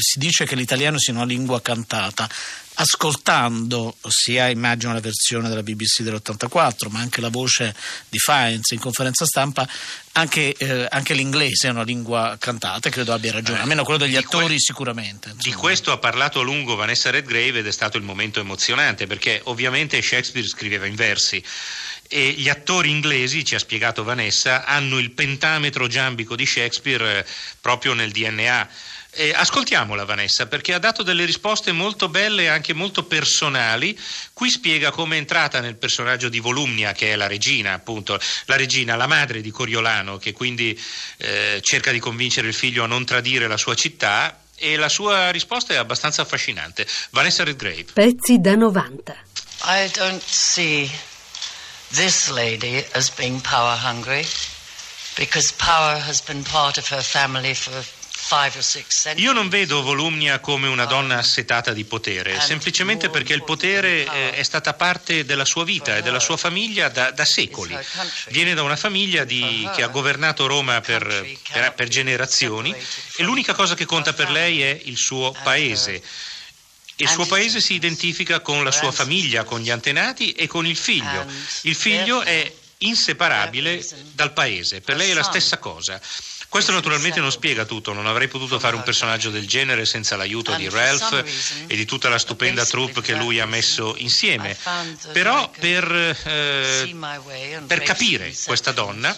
si dice che l'italiano sia una lingua cantata. Ascoltando sia, immagino, la versione della BBC dell'84, ma anche la voce di Fiennes in conferenza stampa, anche l'inglese è una lingua cantata, e credo abbia ragione, almeno quello degli attori sicuramente. Insomma. Di questo ha parlato a lungo Vanessa Redgrave ed è stato il momento emozionante, perché ovviamente Shakespeare scriveva in versi. E gli attori inglesi, ci ha spiegato Vanessa, hanno il pentametro giambico di Shakespeare proprio nel DNA. Ascoltiamola Vanessa, perché ha dato delle risposte molto belle e anche molto personali. Qui spiega come è entrata nel personaggio di Volumnia, che è la regina, appunto, la regina, la madre di Coriolano, che quindi cerca di convincere il figlio a non tradire la sua città, e la sua risposta è abbastanza affascinante. Vanessa Redgrave. Pezzi da 90. I don't see this lady as being power hungry, because power has been part of her family for 5 or 6 centuries. Io non vedo Volumnia come una donna assetata di potere, semplicemente perché il potere è stata parte della sua vita e della sua famiglia da secoli. Viene da una famiglia che ha governato Roma per generazioni, e l'unica cosa che conta per lei è il suo paese. Il suo paese si identifica con la sua famiglia, con gli antenati e con il figlio. Il figlio è inseparabile dal paese, per lei è la stessa cosa. Questo naturalmente non spiega tutto, non avrei potuto fare un personaggio del genere senza l'aiuto di Ralph e di tutta la stupenda troupe che lui ha messo insieme. Però per capire questa donna,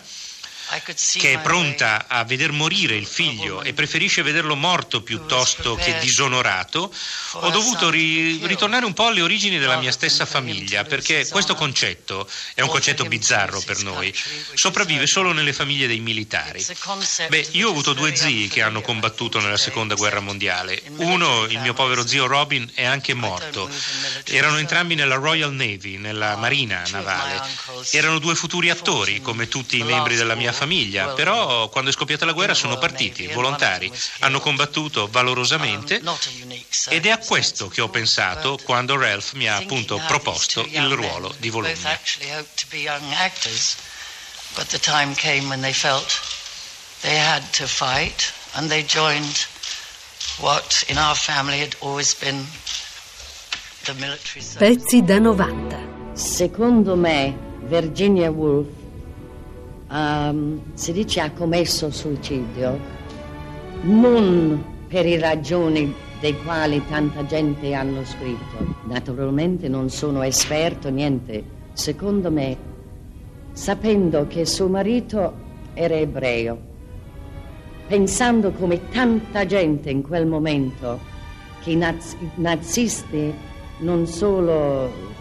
che è pronta a veder morire il figlio e preferisce vederlo morto piuttosto che disonorato, ho dovuto ritornare un po' alle origini della mia stessa famiglia, perché questo concetto è un concetto bizzarro per noi, sopravvive solo nelle famiglie dei militari. Io ho avuto 2 zii che hanno combattuto nella seconda guerra mondiale. Uno, il mio povero zio Robin, è anche morto. Erano entrambi nella Royal Navy, nella marina navale. Erano 2 futuri attori, come tutti i membri della mia famiglia, però quando è scoppiata la guerra sono partiti, volontari, hanno combattuto valorosamente, ed è a questo che ho pensato quando Ralph mi ha appunto proposto il ruolo di Volumnia. Pezzi da 90. Secondo me Virginia Woolf si dice ha commesso suicidio non per le ragioni dei quali tanta gente hanno scritto. Naturalmente non sono esperto, niente. Secondo me, sapendo che suo marito era ebreo, pensando come tanta gente in quel momento che i nazisti non solo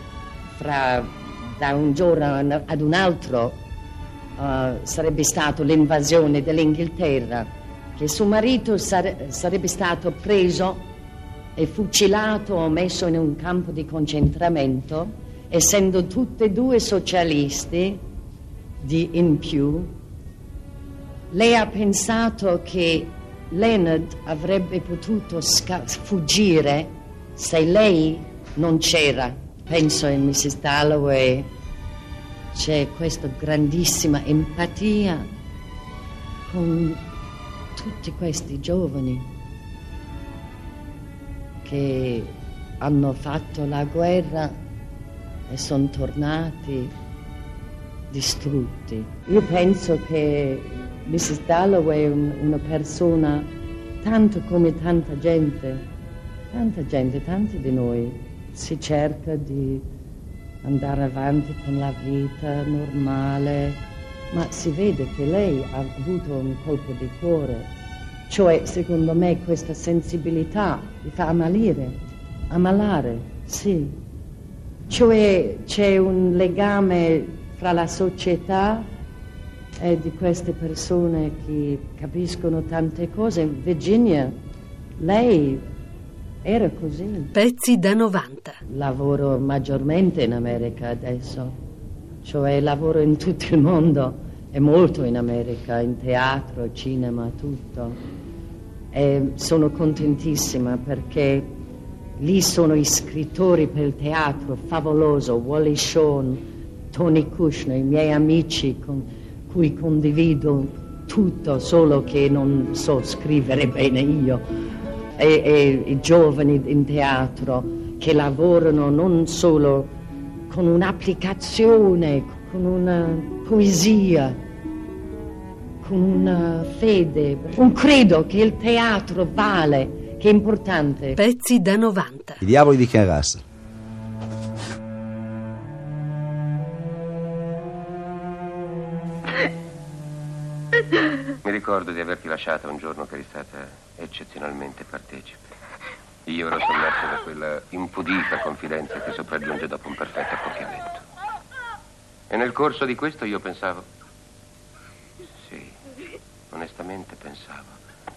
da un giorno ad un altro sarebbe stato l'invasione dell'Inghilterra, che suo marito sarebbe stato preso e fucilato o messo in un campo di concentramento, essendo tutti e 2 socialisti in più. Lei ha pensato che Leonard avrebbe potuto fuggire se lei non c'era. Penso in Mrs. Dalloway c'è questa grandissima empatia con tutti questi giovani che hanno fatto la guerra e sono tornati distrutti. Io penso che Mrs. Dalloway è una persona tanto come tanta gente, tanti di noi, si cerca di andare avanti con la vita normale, ma si vede che lei ha avuto un colpo di cuore, cioè secondo me questa sensibilità mi fa ammalare, sì, cioè c'è un legame fra la società e di queste persone che capiscono tante cose. Virginia, lei era così. Pezzi da 90. Lavoro maggiormente in America adesso, cioè lavoro in tutto il mondo e molto in America, in teatro, cinema, tutto. E sono contentissima perché lì sono i scrittori per il teatro, favoloso, Wally Shawn, Tony Kushner, i miei amici con cui condivido tutto, solo che non so scrivere bene io. e i giovani in teatro che lavorano non solo con un'applicazione, con una poesia, con una fede, un credo che il teatro vale, che è importante. Pezzi da 90. I diavoli di Caras. Mi ricordo di averti lasciata un giorno che eri stata eccezionalmente partecipe. Io ero sommerso da quella impudita confidenza che sopraggiunge dopo un perfetto accoppiamento. E nel corso di questo io pensavo, sì, onestamente pensavo,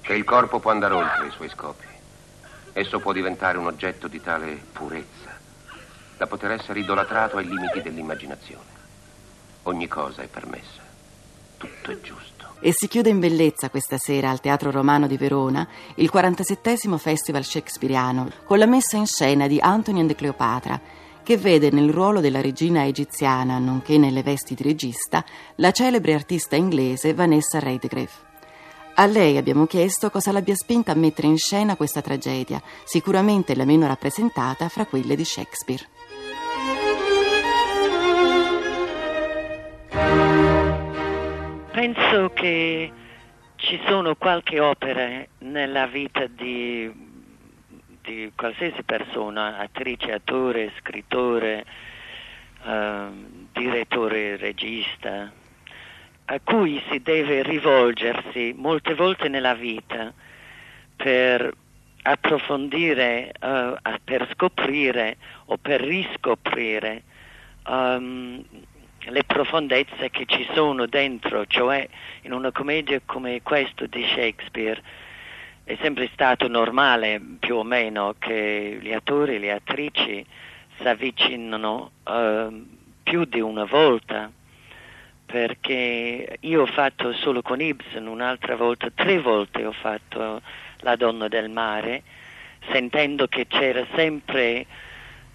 che il corpo può andare oltre i suoi scopi. Esso può diventare un oggetto di tale purezza da poter essere idolatrato ai limiti dell'immaginazione. Ogni cosa è permessa, tutto è giusto. E si chiude in bellezza questa sera al Teatro Romano di Verona il 47° Festival Shakespeariano con la messa in scena di Anthony and Cleopatra, che vede nel ruolo della regina egiziana, nonché nelle vesti di regista, la celebre artista inglese Vanessa Redgrave. A lei abbiamo chiesto cosa l'abbia spinta a mettere in scena questa tragedia, sicuramente la meno rappresentata fra quelle di Shakespeare. Penso che ci sono qualche opera nella vita di qualsiasi persona, attrice, attore, scrittore, direttore, regista, a cui si deve rivolgersi molte volte nella vita per approfondire, per scoprire o per riscoprire le profondezze che ci sono dentro, cioè in una commedia come questa di Shakespeare è sempre stato normale più o meno che gli attori e le attrici si avvicinano più di una volta, perché io ho fatto solo con Ibsen un'altra volta, 3 volte ho fatto La donna del mare, sentendo che c'era sempre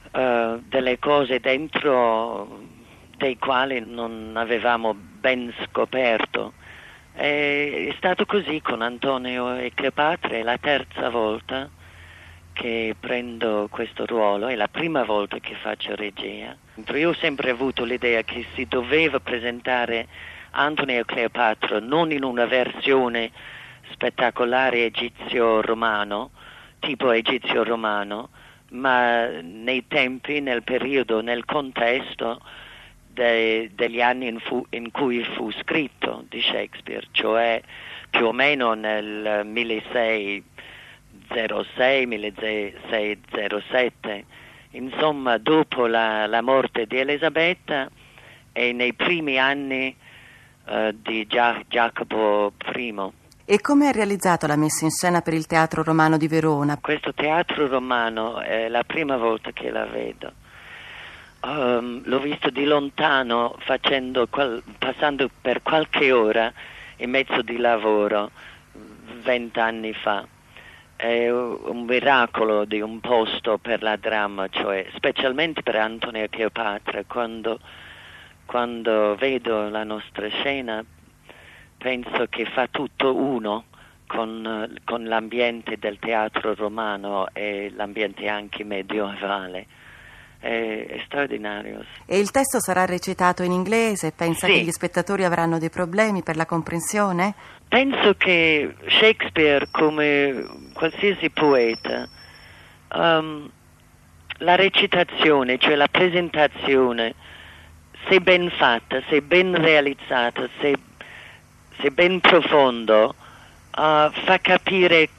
delle cose dentro dei quali non avevamo ben scoperto. È stato così con Antonio e Cleopatra, è la 3ª volta che prendo questo ruolo, è la prima volta che faccio regia. Io ho sempre avuto l'idea che si doveva presentare Antonio e Cleopatra non in una versione spettacolare egizio-romano, tipo egizio-romano, ma nei tempi, nel periodo, nel contesto degli anni in cui fu scritto di Shakespeare, cioè più o meno nel 1606-1607, insomma dopo la morte di Elisabetta e nei primi anni di Giacobo I. E come è realizzato la messa in scena per il Teatro Romano di Verona? Questo Teatro Romano è la prima volta che la vedo. L'ho visto di lontano passando per qualche ora in mezzo di lavoro 20 anni fa. È un miracolo di un posto per la dramma, cioè specialmente per Antonio e Cleopatra. Quando vedo la nostra scena penso che fa tutto uno con l'ambiente del Teatro Romano e l'ambiente anche medievale. È straordinario. E il testo sarà recitato in inglese? Pensa sì, che gli spettatori avranno dei problemi per la comprensione? Penso che Shakespeare, come qualsiasi poeta, la recitazione, cioè la presentazione, se ben fatta, se ben realizzata, se ben profondo, fa capire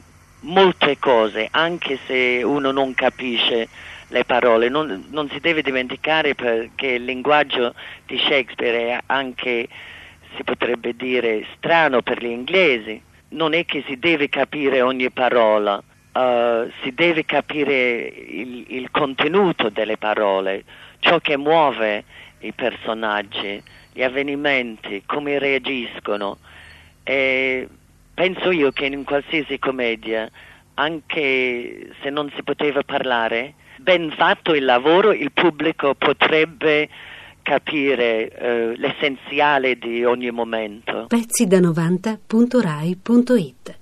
molte cose, anche se uno non capisce le parole. Non si deve dimenticare che il linguaggio di Shakespeare è anche, si potrebbe dire, strano per gli inglesi. Non è che si deve capire ogni parola, si deve capire il contenuto delle parole, ciò che muove i personaggi, gli avvenimenti, come reagiscono. E penso io che in qualsiasi commedia, anche se non si poteva parlare, ben fatto il lavoro, il pubblico potrebbe capire l'essenziale di ogni momento. Pezzi da 90.rai.it